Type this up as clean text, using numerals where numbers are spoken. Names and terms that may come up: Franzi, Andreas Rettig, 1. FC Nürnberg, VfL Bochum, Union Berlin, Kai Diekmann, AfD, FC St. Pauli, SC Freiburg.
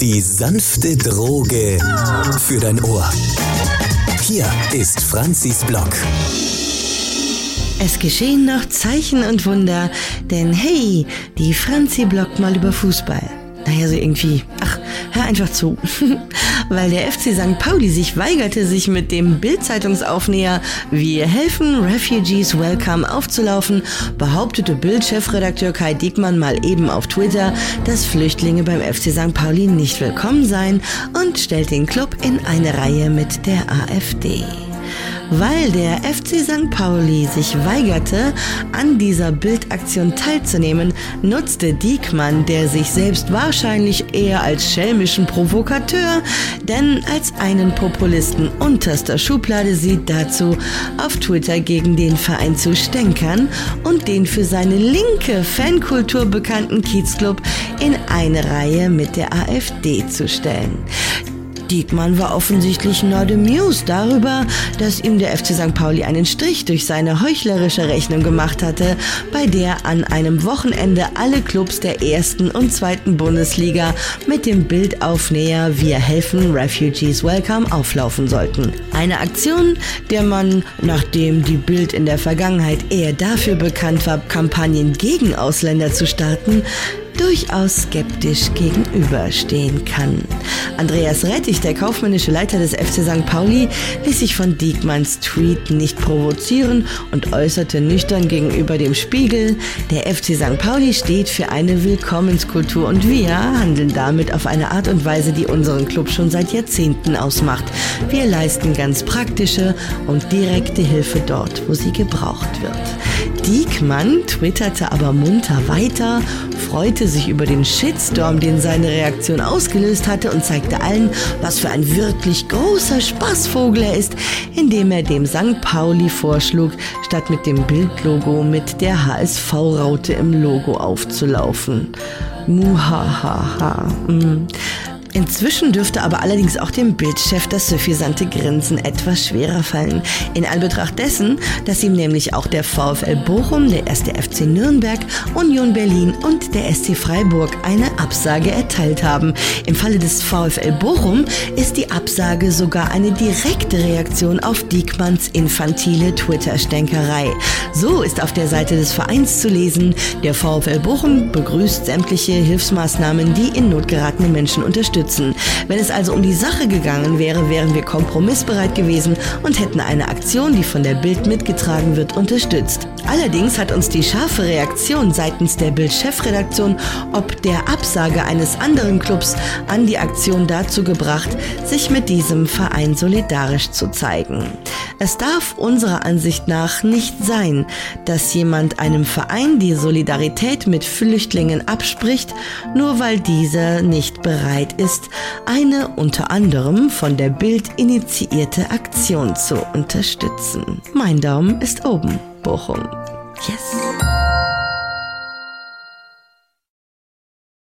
Die sanfte Droge für dein Ohr. Hier ist Franzis Blog. Es geschehen noch Zeichen und Wunder, denn hey, die Franzi bloggt mal über Fußball. Naja, so irgendwie, hör einfach zu. Weil der FC St. Pauli sich weigerte, sich mit dem Bild-Zeitungsaufnäher "Wir helfen Refugees Welcome" aufzulaufen, behauptete Bild-Chefredakteur Kai Diekmann mal eben auf Twitter, dass Flüchtlinge beim FC St. Pauli nicht willkommen seien, und stellt den Club in eine Reihe mit der AfD. Weil der FC St. Pauli sich weigerte, an dieser Bildaktion teilzunehmen, nutzte Diekmann, der sich selbst wahrscheinlich eher als schelmischen Provokateur, denn als einen Populisten unterster Schublade sieht, dazu, auf Twitter gegen den Verein zu stänkern und den für seine linke Fankultur bekannten Kiezclub in eine Reihe mit der AfD zu stellen. Diekmann war offensichtlich not amused darüber, dass ihm der FC St. Pauli einen Strich durch seine heuchlerische Rechnung gemacht hatte, bei der an einem Wochenende alle Clubs der 1. und 2. Bundesliga mit dem Bildaufnäher "Wir helfen Refugees Welcome" auflaufen sollten. Eine Aktion, der man, nachdem die Bild in der Vergangenheit eher dafür bekannt war, Kampagnen gegen Ausländer zu starten, durchaus skeptisch gegenüberstehen kann. Andreas Rettig, der kaufmännische Leiter des FC St. Pauli, ließ sich von Diekmanns Tweet nicht provozieren und äußerte nüchtern gegenüber dem Spiegel: Der FC St. Pauli steht für eine Willkommenskultur und wir handeln damit auf eine Art und Weise, die unseren Club schon seit Jahrzehnten ausmacht. Wir leisten ganz praktische und direkte Hilfe dort, wo sie gebraucht wird. Diekmann twitterte aber munter weiter, freute sich über den Shitstorm, den seine Reaktion ausgelöst hatte, und zeigte allen, was für ein wirklich großer Spaßvogel er ist, indem er dem St. Pauli vorschlug, statt mit dem Bildlogo mit der HSV-Raute im Logo aufzulaufen. Muhahaha. Inzwischen dürfte aber allerdings auch dem Bildchef das suffisante Grinsen etwas schwerer fallen. In Anbetracht dessen, dass ihm nämlich auch der VfL Bochum, der 1. FC Nürnberg, Union Berlin und der SC Freiburg eine Absage erteilt haben. Im Falle des VfL Bochum ist die Absage sogar eine direkte Reaktion auf Diekmanns infantile Twitter-Stänkerei. So ist auf der Seite des Vereins zu lesen: Der VfL Bochum begrüßt sämtliche Hilfsmaßnahmen, die in Not geratene Menschen unterstützen. Wenn es also um die Sache gegangen wäre, wären wir kompromissbereit gewesen und hätten eine Aktion, die von der Bild mitgetragen wird, unterstützt. Allerdings hat uns die scharfe Reaktion seitens der Bild-Chefredaktion ob der Absage eines anderen Clubs an die Aktion dazu gebracht, sich mit diesem Verein solidarisch zu zeigen. Es darf unserer Ansicht nach nicht sein, dass jemand einem Verein die Solidarität mit Flüchtlingen abspricht, nur weil dieser nicht bereit ist, eine unter anderem von der Bild initiierte Aktion zu unterstützen. Mein Daumen ist oben, Bochum. Yes.